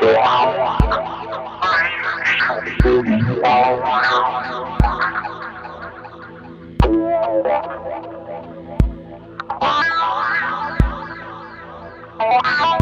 Wow.